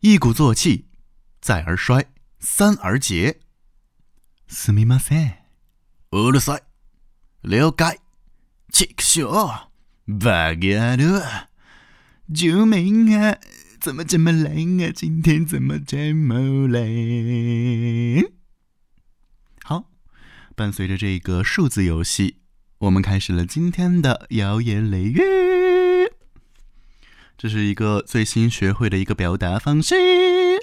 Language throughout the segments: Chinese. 一鼓作气，再而衰，三而竭。すみません。うるさい。了解。ちくしょう。バカ野郎。救命啊！怎么这么冷啊？今天怎么这么冷？好，伴随着这个数字游戏，我们开始了今天的谣言雷语。这是一个最新学会的一个表达方式，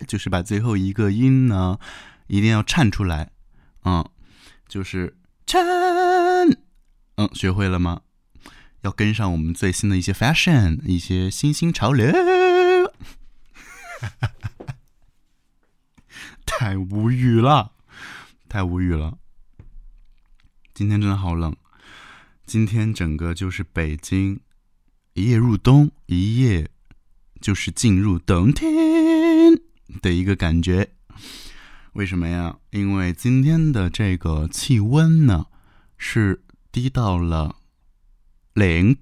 就是把最后一个音呢一定要颤出来，就是颤，学会了吗？要跟上我们最新的一些 fashion， 一些新兴潮流。太无语了，太无语了。今天真的好冷，今天整个就是北京一夜入冬，一夜就是进入冬天的一个感觉。为什么呀？因为今天的这个气温呢是低到了2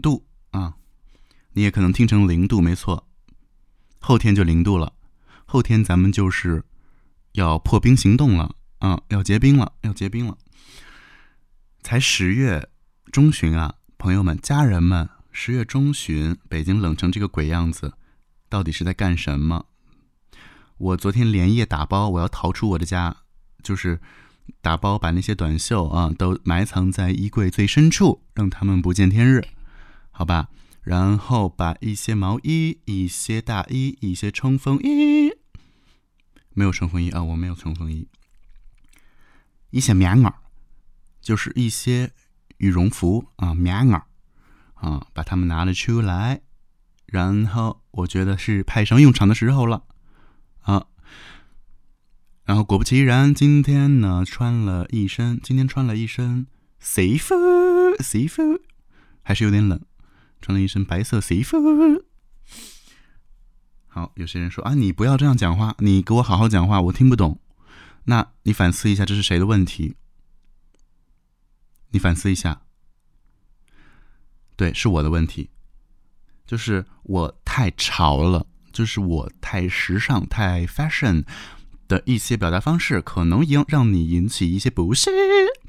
度啊，你也可能听成0度，没错，后天就0度了，后天咱们就是要破冰行动了啊，要结冰了。才10月中旬啊，朋友们、家人们，10月中旬，北京冷成这个鬼样子，到底是在干什么？我昨天连夜打包，我要逃出我的家，就是打包把那些短袖啊都埋藏在衣柜最深处，让他们不见天日，好吧？然后把一些毛衣、一些大衣、一些冲锋衣，没有冲锋衣啊，我没有冲锋衣，一些棉袄，就是一些羽绒服啊，棉袄啊，把它们拿了出来，然后我觉得是派上用场的时候了。然后果不其然，今天穿了一身西服，还是有点冷，穿了一身白色西服。好，有些人说啊，你不要这样讲话，你给我好好讲话，我听不懂。那你反思一下，这是谁的问题？你反思一下，对，是我的问题，就是我太潮了，就是我太时尚、太 fashion 的一些表达方式，可能让你引起一些不适，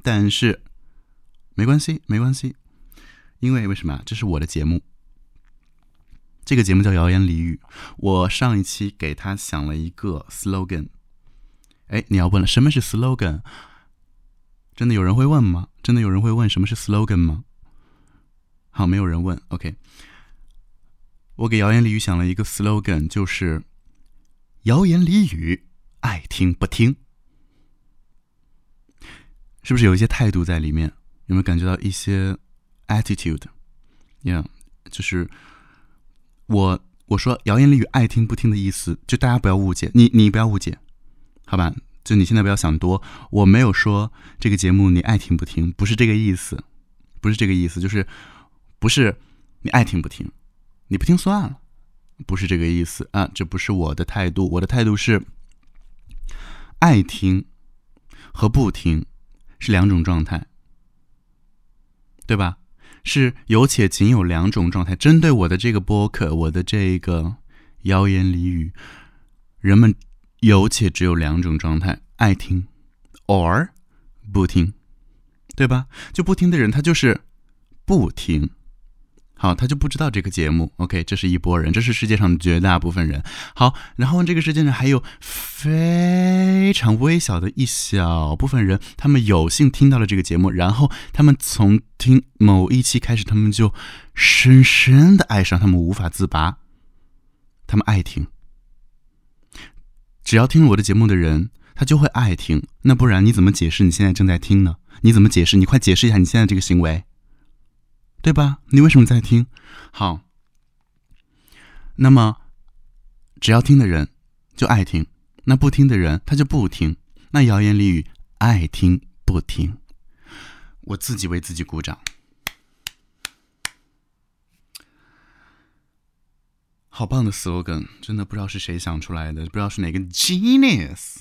但是没关系，因为什么？这是我的节目，这个节目叫谣言俚语。我上一期给他想了一个 slogan， 哎，你要问了，什么是 slogan？ 真的有人会问吗？真的有人会问什么是 slogan 吗？好，没有人问 OK。我给谣言俚语想了一个 slogan， 就是谣言俚语爱听不听。是不是有一些态度在里面？有没有感觉到一些 attitude？ 就是我说谣言俚语爱听不听的意思，就大家不要误解，你不要误解，好吧？就你现在不要想多，我没有说这个节目你爱听不听，不是这个意思，就是不是你爱听不听。你不听算了，不是这个意思啊！这不是我的态度，我的态度是爱听和不听是两种状态，对吧？是有且仅有两种状态。针对我的这个播客，我的这个谣言俚语，人们有且只有两种状态：爱听 or 不听，对吧？就不听的人，他就是不听。好，他就不知道这个节目 OK， 这是一拨人，这是世界上绝大部分人。好，然后这个世界上还有非常微小的一小部分人，他们有幸听到了这个节目，然后他们从听某一期开始，他们就深深的爱上，他们无法自拔，他们爱听。只要听了我的节目的人，他就会爱听。那不然你怎么解释你现在正在听呢？你怎么解释？你快解释一下你现在这个行为，对吧？你为什么在听？好，那么只要听的人就爱听，那不听的人他就不听。那谣言俚语爱听不听，我自己为自己鼓掌。好棒的 slogan， 真的不知道是谁想出来的，不知道是哪个 genius，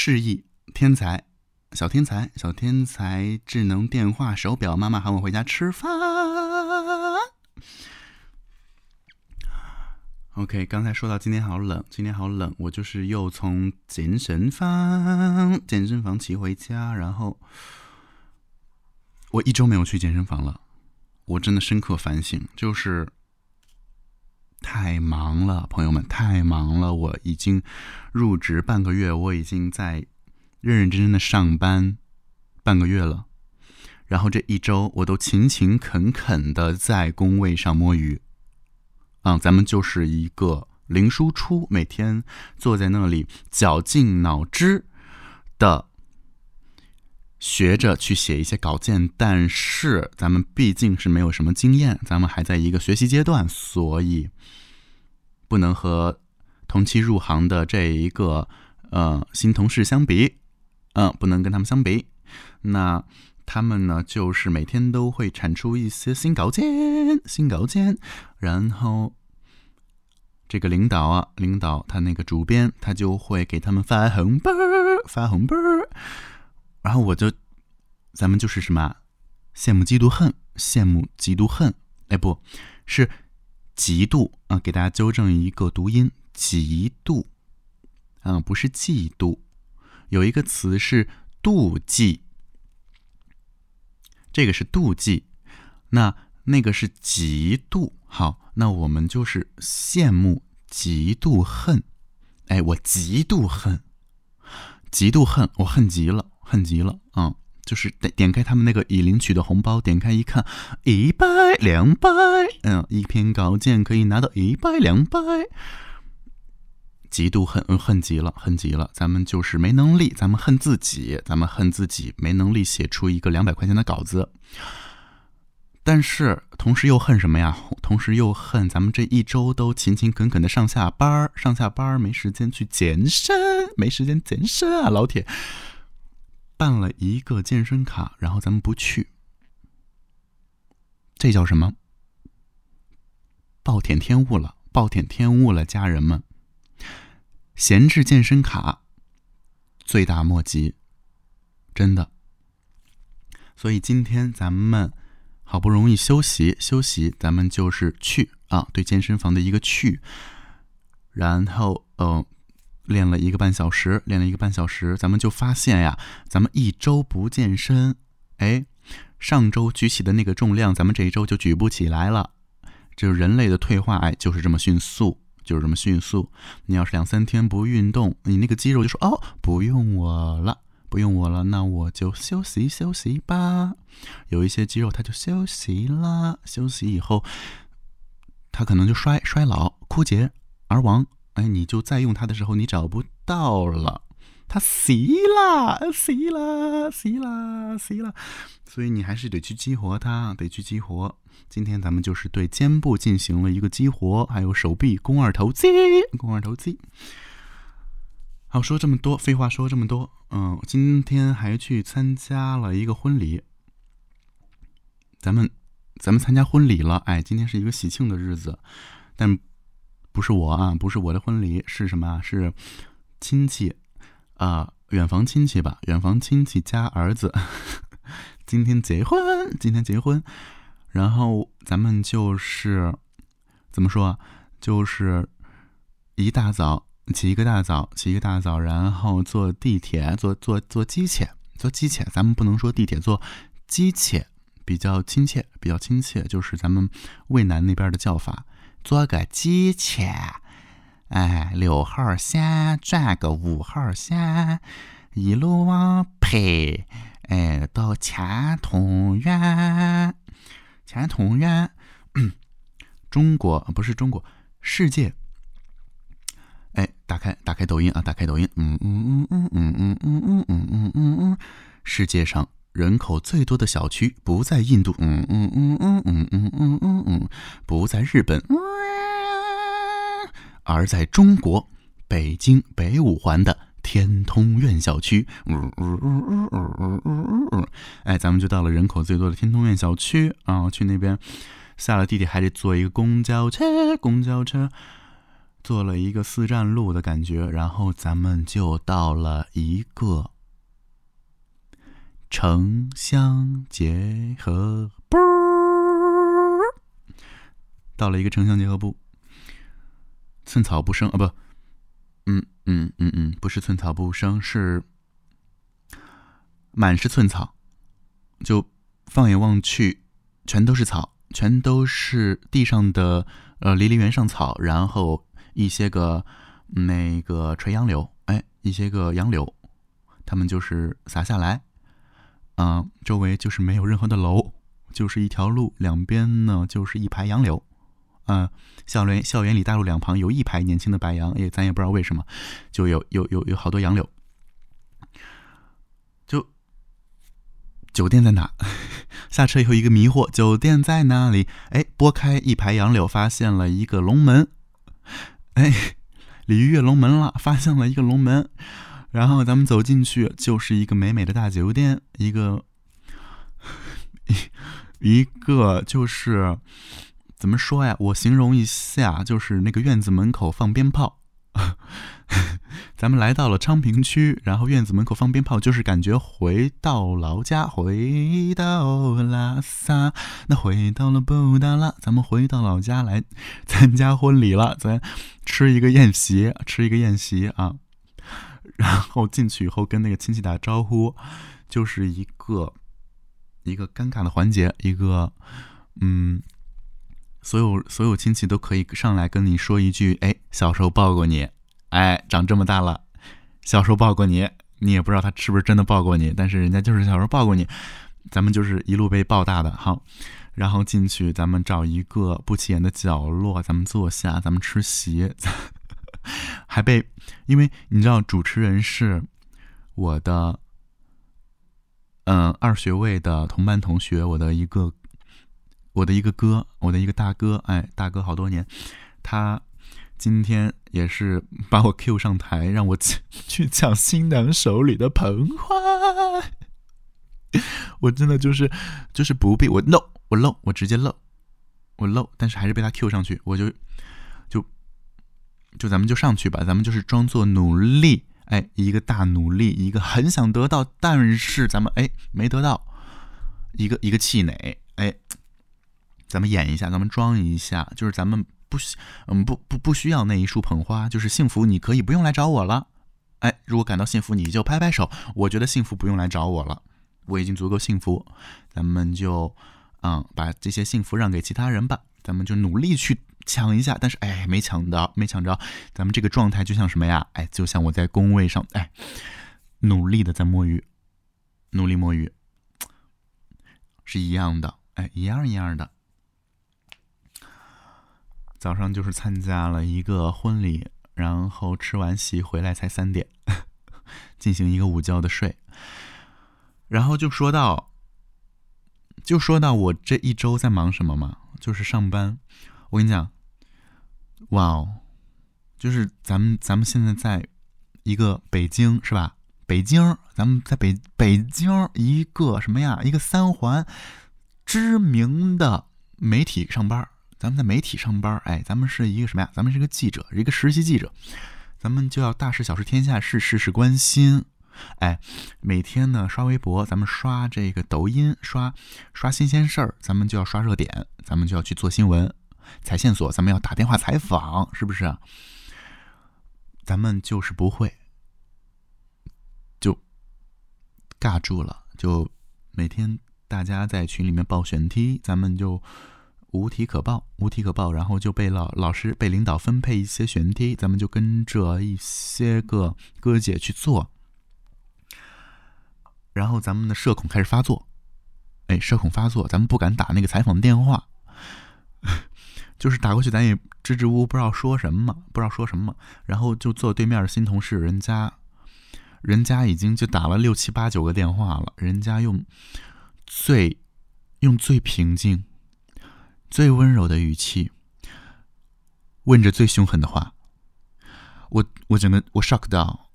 示意天才小天才智能电话手表，妈妈喊我回家吃饭。 OK， 刚才说到今天好冷，我就是又从健身房骑回家，然后我一周没有去健身房了。我真的深刻反省，就是太忙了，朋友们，太忙了。我已经入职半个月，我已经在认认真真的上班半个月了，然后这一周我都勤勤恳恳的在工位上摸鱼啊，咱们就是一个零输出，每天坐在那里绞尽脑汁的学着去写一些稿件，但是咱们毕竟是没有什么经验，咱们还在一个学习阶段，所以不能和同期入行的这一个新同事相比，不能跟他们相比。那他们呢，就是每天都会产出一些新稿件，然后这个领导他那个主编，他就会给他们发红包，然后咱们就是什么羡慕嫉妒恨，哎，不是嫉妒啊，给大家纠正一个读音，嫉妒啊，不是嫉妒，有一个词是妒忌。这个是妒忌，那个是嫉妒。好，那我们就是羡慕嫉妒恨。哎，我嫉妒恨，我恨极了啊、就是点开他们那个已领取的红包，点开一看，100、200，一篇稿件可以拿到100、200，嫉妒恨，恨极了。咱们就是没能力，咱们恨自己没能力写出一个200块钱的稿子。但是同时又恨什么呀？同时又恨咱们这一周都勤勤恳恳的上下班，没时间去健身啊，老铁。办了一个健身卡，然后咱们不去，这叫什么？暴殄天物了，家人们。闲置健身卡，罪大莫及，真的。所以今天咱们好不容易休息，咱们就是去啊，对健身房的一个去，然后练了一个半小时，咱们就发现呀，咱们一周不健身，哎，上周举起的那个重量，咱们这一周就举不起来了。就是人类的退化，哎，就是这么迅速。你要是2、3天不运动，你那个肌肉就说，哦，不用我了，那我就休息吧。有一些肌肉它就休息啦，休息以后它可能就衰老、枯竭而亡。哎，你就再用它的时候，你找不到了，它死了。所以你还是得去激活它，今天咱们就是对肩部进行了一个激活，还有手臂肱二头肌。好，废话说这么多，今天还去参加了一个婚礼。咱们参加婚礼了，哎，今天是一个喜庆的日子，但不是我的婚礼，是什么啊？是亲戚远房亲戚加儿子今天结婚，然后咱们就是怎么说，就是起一个大早，然后坐地铁，咱们不能说地铁，坐机铁比较亲切，就是咱们渭南那边的叫法，坐个机铁，哎，6号线转个5号线，一路往北，哎，到钱塘堰，世界。哎，打开抖音啊，世界上人口最多的小区不在印度，不在日本，而在中国北京北五环的天通苑小区。哎，咱们就到了人口最多的天通苑小区啊，去那边下了地铁还得坐一个公交车，坐了一个4站路的感觉，然后咱们就到了一个城乡结合部，到了一个城乡结合部，寸草不生啊，不，不是寸草不生，是满是寸草，就放眼望去，全都是草，全都是地上的梨林原上草，然后一些个那个垂杨柳，哎，一些个杨柳，它们就是洒下来，周围就是没有任何的楼，就是一条路，两边呢就是一排杨柳。校园里大路两旁有一排年轻的白杨，咱也不知道为什么，就有好多杨柳。就酒店在哪？下车以后一个迷惑，酒店在哪里？拨开一排杨柳，发现了一个龙门。鲤鱼跃龙门了，发现了一个龙门。然后咱们走进去，就是一个美美的大酒店，一个就是。怎么说呀？我形容一下，就是那个院子门口放鞭炮。咱们来到了昌平区，然后院子门口放鞭炮，就是感觉回到老家，回到拉萨，那回到了布达拉，咱们回到老家来参加婚礼了，咱吃一个宴席啊。然后进去以后跟那个亲戚打招呼，就是一个尴尬的环节，所有亲戚都可以上来跟你说一句，小时候抱过你，长这么大了，小时候抱过你，你也不知道他是不是真的抱过你，但是人家就是小时候抱过你，咱们就是一路被抱大的。好，然后进去，咱们找一个不起眼的角落，咱们坐下，咱们吃席，因为你知道主持人是我的，二学位的同班同学，我的一个大哥，大哥好多年，他今天也是把我 Q 上台，让我去抢新娘手里的捧花。我真的就是不必我直接漏，但是还是被他 Q 上去，我就咱们就上去吧，咱们就是装作努力，一个大努力，一个很想得到，但是咱们没得到，一个气馁，咱们演一下，咱们装一下，就是咱们不需要那一束捧花，就是幸福你可以不用来找我了，如果感到幸福你就拍拍手，我觉得幸福不用来找我了，我已经足够幸福，咱们就把这些幸福让给其他人吧，咱们就努力去抢一下，但是没抢着，咱们这个状态就像什么呀？就像我在工位上，努力的在摸鱼，努力摸鱼，是一样的，一样的。早上就是参加了一个婚礼，然后吃完席回来才3点，进行一个午觉的睡。然后就说到我这一周在忙什么嘛，就是上班。我跟你讲，哇哦，就是咱们现在在一个北京是吧？北京，咱们在北京一个什么呀？一个3环知名的媒体上班。咱们在媒体上班，咱们是一个什么呀？咱们是个记者，一个实习记者，咱们就要大事小事天下事，事事关心。每天呢刷微博，咱们刷这个抖音，刷新鲜事儿，咱们就要刷热点，咱们就要去做新闻，采线索，咱们要打电话采访，是不是？咱们就是不会，就尬住了，就每天大家在群里面报选题，咱们就。无题可报，然后就被老师被领导分配一些选题，咱们就跟着一些个哥姐去做，然后咱们的社恐开始发作，咱们不敢打那个采访电话，就是打过去咱也支支吾吾不知道说什么，然后就坐对面的新同事，人家已经就打了6、7、8、9个电话了，人家用最平静最温柔的语气问着最凶狠的话，我 shock 到，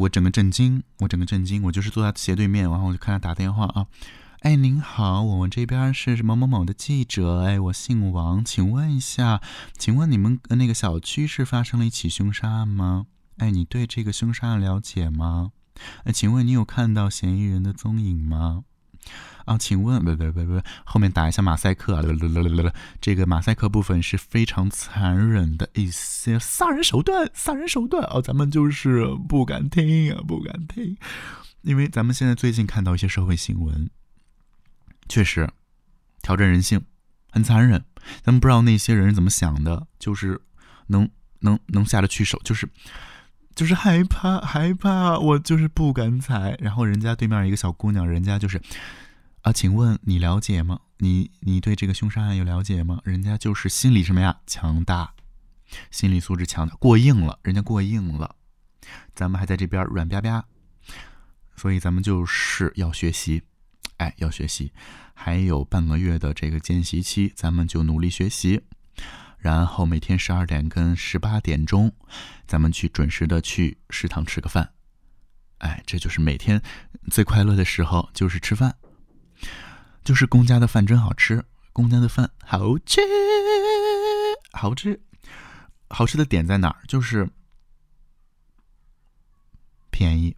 我整个震惊，我就是坐在斜对面，然后我就看他打电话啊，您好，我们这边是某某某的记者，我姓王，请问你们那个小区是发生了一起凶杀案吗？你对这个凶杀案了解吗？请问你有看到嫌疑人的踪影吗？啊，请问不，后面打一下马赛克啊！这个马赛克部分是非常残忍的一些杀人手段啊，咱们就是不敢听，因为咱们现在最近看到一些社会新闻，确实挑战人性，很残忍。咱们不知道那些人怎么想的，就是能下得去手，就是害怕，我就是不敢踩。然后人家对面一个小姑娘，人家就是啊，请问你了解吗？你对这个凶杀案有了解吗？人家就是心理什么呀？强大，心理素质强大，人家过硬了，咱们还在这边软啪啪，所以咱们就是要学习，还有半个月的这个见习期，咱们就努力学习。然后每天12点跟18点钟，咱们去准时的去食堂吃个饭。这就是每天最快乐的时候，就是吃饭。就是公家的饭真好吃，公家的饭好吃。好吃的点在哪儿？就是便宜，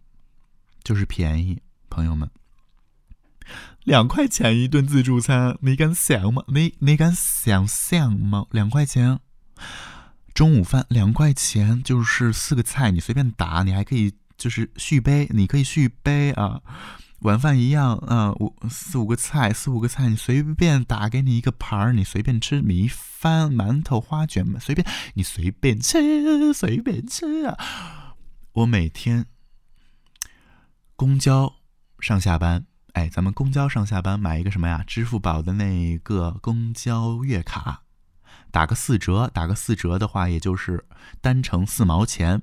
朋友们。2块钱一顿自助餐，你敢想吗？你敢想象吗？2块钱，中午饭2块钱，就是4个菜，你随便打，你还可以就是续杯，你可以续杯啊。晚饭一样啊，四五个菜，你随便打，给你一个盘，你随便吃，米饭、馒头、花卷，随便吃啊！我每天公交上下班。咱们公交上下班买一个什么呀？支付宝的那个公交月卡，打个四折的话，也就是单程4毛钱，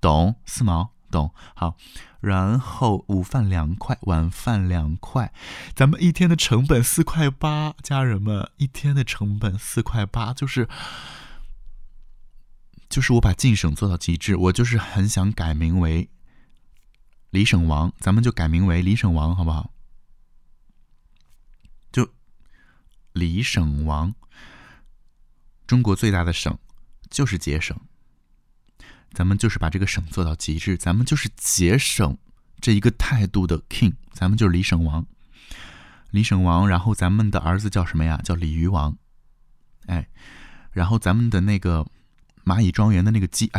懂？4毛，懂？好。然后午饭2块，晚饭2块，咱们一天的成本4块8，家人们，一天的成本4块8，就是我把晋省做到极致，我就是很想改名为李省王，咱们就改名为李省王，好不好？李省王，中国最大的省就是节省，咱们就是把这个省做到极致，咱们就是节省这一个态度的 king， 咱们就是李省王。然后咱们的儿子叫什么呀？叫鲤鱼王。然后咱们的那个蚂蚁庄园的那个鸡，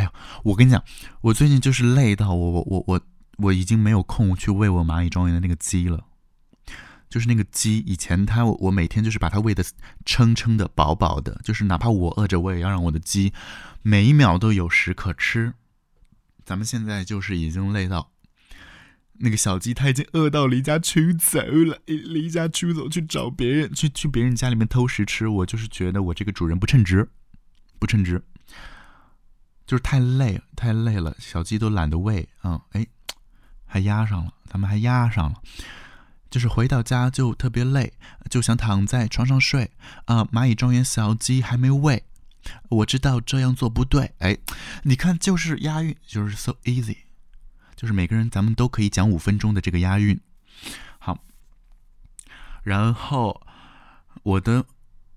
我跟你讲，我最近就是累到我已经没有空去喂我蚂蚁庄园的那个鸡了。就是那个鸡，以前我每天就是把它喂得撑的饱饱的，就是哪怕我饿着，我也要让我的鸡每一秒都有食可吃。咱们现在就是已经累到那个小鸡，它已经饿到离家出走去找别人，去别人家里面偷食吃。我就是觉得我这个主人不称职，就是太累了，小鸡都懒得喂啊。还压上了，就是回到家就特别累，就想躺在床上睡啊。蚂蚁庄园小鸡还没喂，我知道这样做不对。你看，就是押韵，就是 so easy， 就是每个人咱们都可以讲5分钟的这个押韵。好，然后我的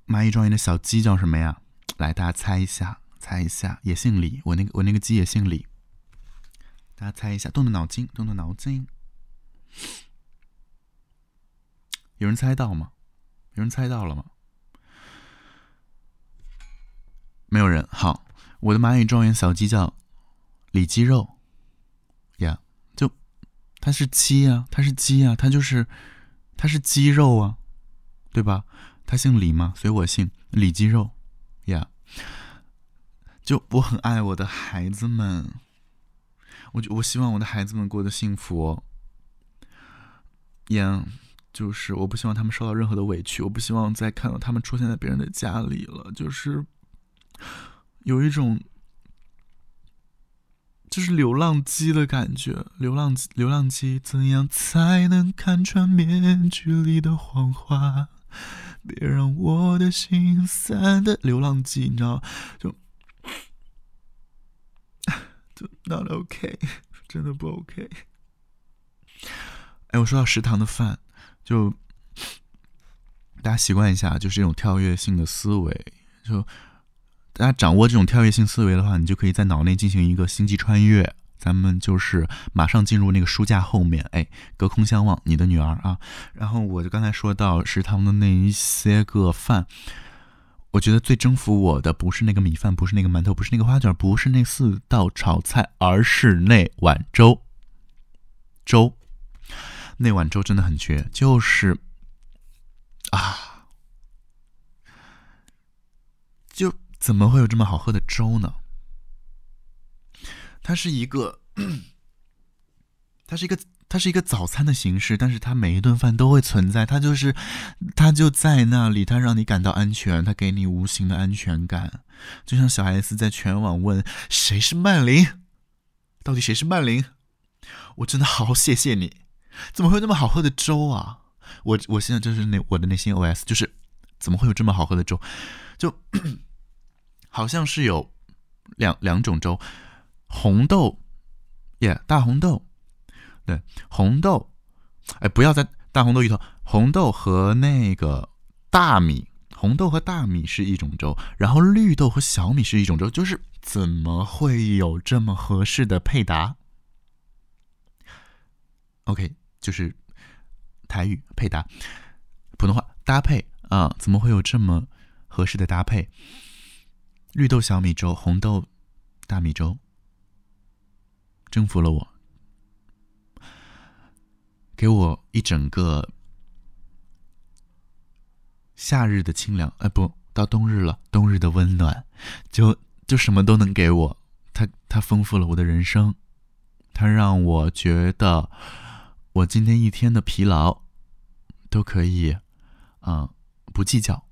蚂蚁庄园的小鸡叫什么呀？来，大家猜一下，也姓李，我那个鸡也姓李，大家猜一下，动动脑筋。有人猜到了吗？没有人。好，我的蚂蚁庄园小鸡叫里脊肉呀，就它是鸡啊，它是鸡肉啊，对吧？它姓李嘛，所以我姓里脊肉呀。就我很爱我的孩子们，我希望我的孩子们过得幸福呀。就是我不希望他们受到任何的委屈，我不希望再看到他们出现在别人的家里了。就是有一种就是流浪鸡的感觉，流浪鸡怎样才能看穿面具里的谎话，别让我的心散的流浪鸡，你知道，就 not OK， 真的不 OK。我说到食堂的饭，就大家习惯一下，就是这种跳跃性的思维。就大家掌握这种跳跃性思维的话，你就可以在脑内进行一个星际穿越。咱们就是马上进入那个书架后面，哎，隔空相望，你的女儿啊。然后我就刚才说到食堂的那一些个饭，我觉得最征服我的不是那个米饭，不是那个馒头，不是那个花卷，不是那四道炒菜，而是那碗粥。粥，那碗粥真的很绝，就是啊，就怎么会有这么好喝的粥呢？它是一个早餐的形式，但是它每一顿饭都会存在，它就在那里，它让你感到安全，它给你无形的安全感。就像小 S 在全网问谁是曼玲，到底谁是曼玲？我真的好谢谢你，怎么会有这么好喝的粥啊？我现在就是我的内心 OS 就是怎么会有这么好喝的粥？就好像是有两种粥，红豆耶、yeah, 大红豆。对，红豆，哎，不要再大红豆芋头，红豆和那个大米，红豆和大米是一种粥，然后绿豆和小米是一种粥，就是怎么会有这么合适的配搭 ？OK， 就是台语配搭，普通话搭配啊，怎么会有这么合适的搭配？绿豆小米粥，红豆大米粥，征服了我。给我一整个夏日的清凉，哎，不到冬日了，冬日的温暖，就什么都能给我。它丰富了我的人生，它让我觉得我今天一天的疲劳都可以不计较。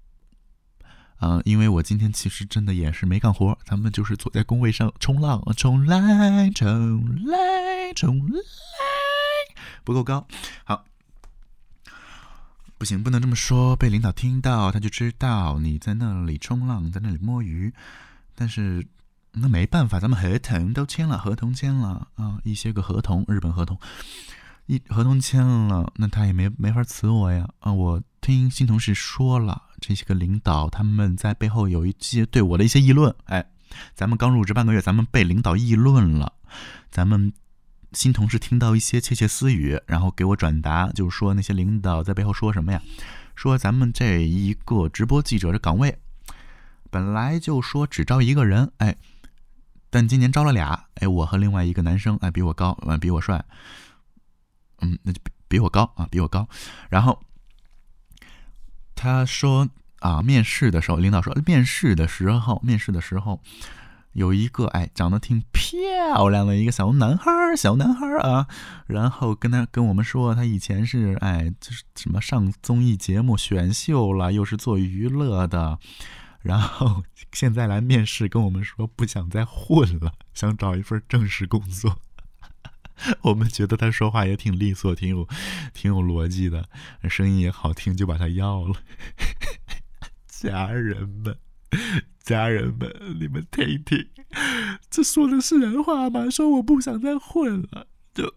因为我今天其实真的也是没干活，咱们就是坐在工位上冲浪，冲来。不够高，好，不行，不能这么说，被领导听到，他就知道你在那里冲浪，在那里摸鱼。但是那没办法，咱们合同签了啊，一些个合同，日本合同，合同签了，那他也没法辞我呀啊！我听新同事说了，这些个领导他们在背后有一些对我的一些议论，哎，咱们刚入职半个月，咱们被领导议论了，咱们。新同事听到一些窃窃私语，然后给我转达，就是说那些领导在背后说什么呀？说咱们这一个直播记者的岗位，本来就说只招一个人，哎，但今年招了俩，哎，我和另外一个男生，哎，比我高，比我帅，那就比我高啊，比我高。然后他说啊，面试的时候，领导说面试的时候。有一个哎，长得挺漂亮的一个小男孩啊，然后跟我们说，他以前是哎，就是什么上综艺节目选秀了，又是做娱乐的，然后现在来面试跟我们说不想再混了，想找一份正式工作。我们觉得他说话也挺利索，挺有逻辑的，声音也好听，就把他要了。家人们，你们听听，这说的是人话吗？说我不想再混了，就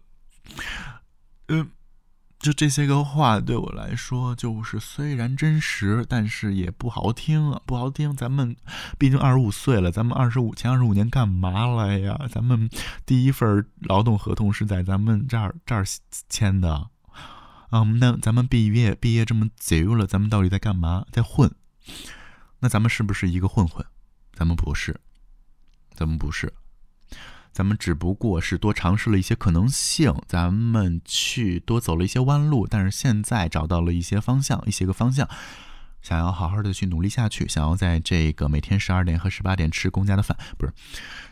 这些个话对我来说，就是虽然真实，但是也不好听啊，不好听。咱们毕竟25岁了，咱们前25年干嘛了呀？咱们第一份劳动合同是在咱们这儿签的，那咱们毕业这么久了，咱们到底在干嘛？在混。那咱们是不是一个混混？咱们不是，咱们只不过是多尝试了一些可能性，咱们去多走了一些弯路，但是现在找到了一些方向，一些个方向，想要好好的去努力下去，想要在这个每天12点和18点吃公家的饭，不是，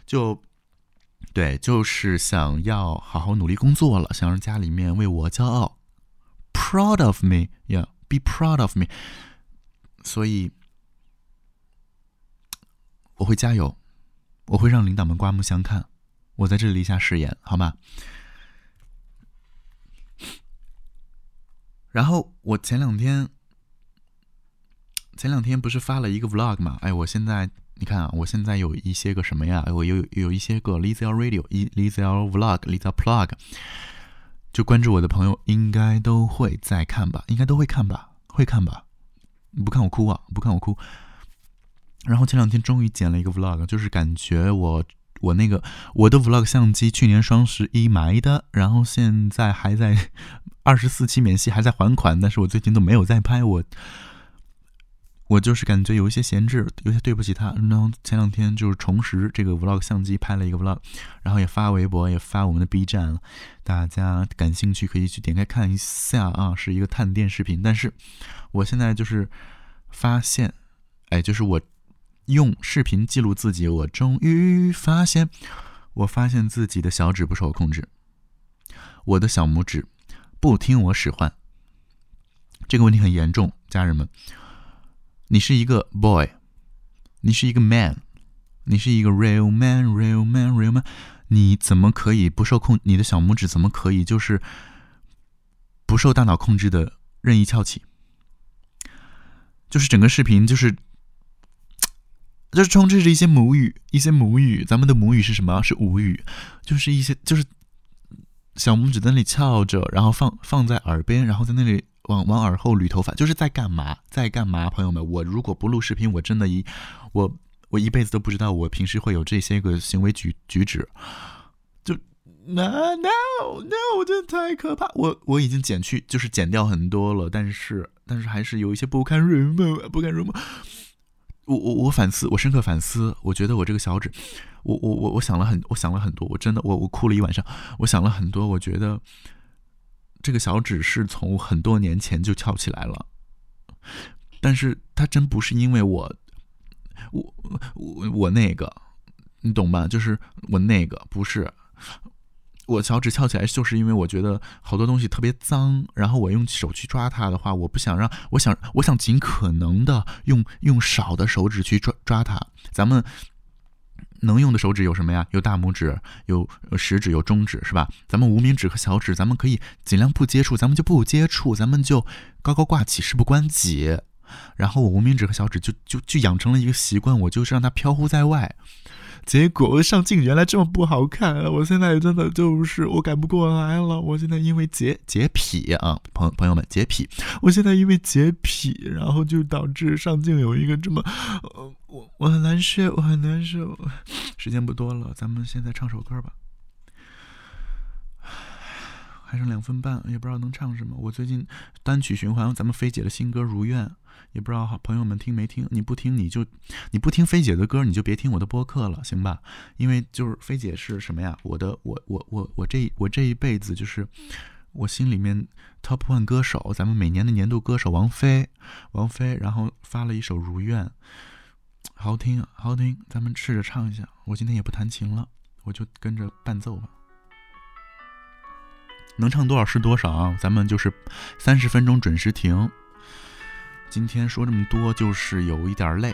就对，就是想要好好努力工作了，想让家里面为我骄傲 ，proud of me， yeah， be proud of me， 所以。我会加油，我会让领导们刮目相看，我在这里立下誓言，好吗？然后我前两天不是发了一个 vlog 嘛？哎，我现在你看啊，我现在有一些个什么呀？我有一些个 LiziyaoRadio、LiziyaoVlog、LiziyaoPlog， 就关注我的朋友应该都会看吧？不看我哭啊！然后前两天终于剪了一个 vlog， 就是感觉我我的 vlog 相机去年双11买的，然后现在还在24期免息还在还款，但是我最近都没有在拍，我就是感觉有一些闲置，有些对不起他。然后前两天就是重拾这个 vlog 相机拍了一个 vlog， 然后也发微博，也发我们的 B 站了，大家感兴趣可以去点开看一下啊，是一个探店视频。但是我现在就是发现，就是我用视频记录自己，我终于发现，自己的小指不受控制，我的小拇指不听我使唤。这个问题很严重，家人们。你是一个 boy， 你是一个 man， 你是一个 real man， 你怎么可以不受控？你的小拇指怎么可以就是不受大脑控制的任意翘起？就是整个视频就是充斥着一些母语，咱们的母语是什么？是无语，就是一些就是小拇指在那里翘着，然后放在耳边，然后在那里。往耳后捋头发，就是在干嘛？朋友们，我如果不录视频，我真的我一辈子都不知道我平时会有这些个行为举止。就 no， 真的太可怕。我已经减掉很多了，但是还是有一些不堪入目。我深刻反思，我觉得我这个小指，我想了很多，我真的我哭了一晚上，我想了很多，我觉得。这个小指是从很多年前就翘起来了，但是它真不是因为我那个，你懂吧？就是我那个不是，我小指翘起来就是因为我觉得好多东西特别脏，然后我用手去抓它的话，我不想让，我想尽可能的用少的手指去抓它。咱们能用的手指有什么呀？有大拇指，有食指，有中指，是吧？咱们无名指和小指，咱们可以尽量不接触，咱们就高高挂起，事不关己。然后我无名指和小指就养成了一个习惯，我就是让它飘忽在外。结果我上镜原来这么不好看了，我现在真的就是我改不过来了。我现在因为洁癖啊，朋友们洁癖，我现在因为洁癖，然后就导致上镜有一个这么，我很难受，时间不多了，咱们现在唱首歌吧。还剩2分半，也不知道能唱什么。我最近单曲循环咱们菲姐的新歌《如愿》，也不知道朋友们听没听。你不听菲姐的歌，你就别听我的播客了，行吧？因为就是菲姐是什么呀？我这一辈子就是我心里面 top 1 歌手，咱们每年的年度歌手王菲，然后发了一首《如愿》，好听，咱们试着唱一下。我今天也不弹琴了，我就跟着伴奏吧。能唱多少是多少啊，咱们就是30分钟准时停。今天说这么多就是有点累。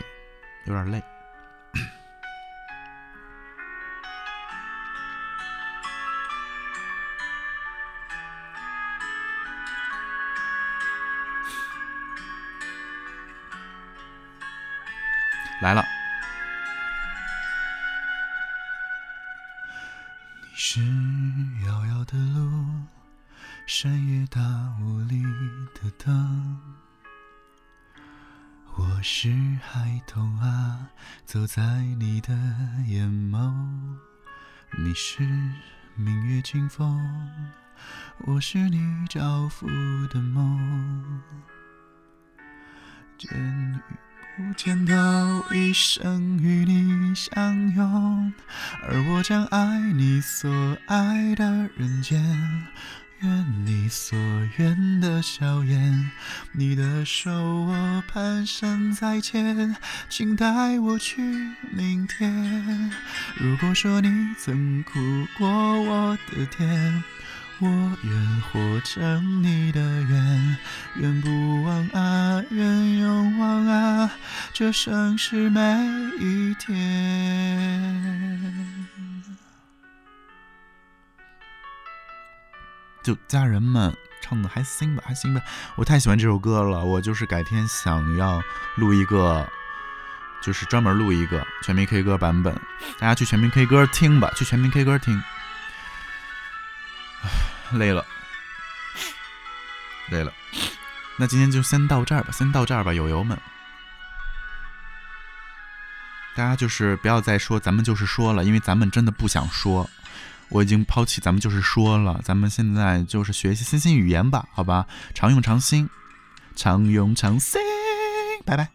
来了。你是遥遥的路，深夜大雾里的灯，我是孩童啊，走在你的眼眸。你是明月清风，我是你照拂的梦。见与不见都一生与你相拥，而我将爱你所爱的人间，愿你所愿的笑颜，你的手我蹒跚在牵，请带我去明天。如果说你曾苦过我的甜，我愿活成你的愿，愿不忘啊，愿永忘啊，这盛世每一天。就家人们唱的还行吧，我太喜欢这首歌了。我就是改天想要录一个，就是专门录一个全民 K 歌版本，大家去全民 K 歌听吧，累了，那今天就先到这儿吧，友友们。大家就是不要再说咱们就是说了，因为咱们真的不想说，我已经抛弃咱们就是说了，咱们现在就是学一些新兴语言吧，好吧，常用常新，常用常新，拜拜。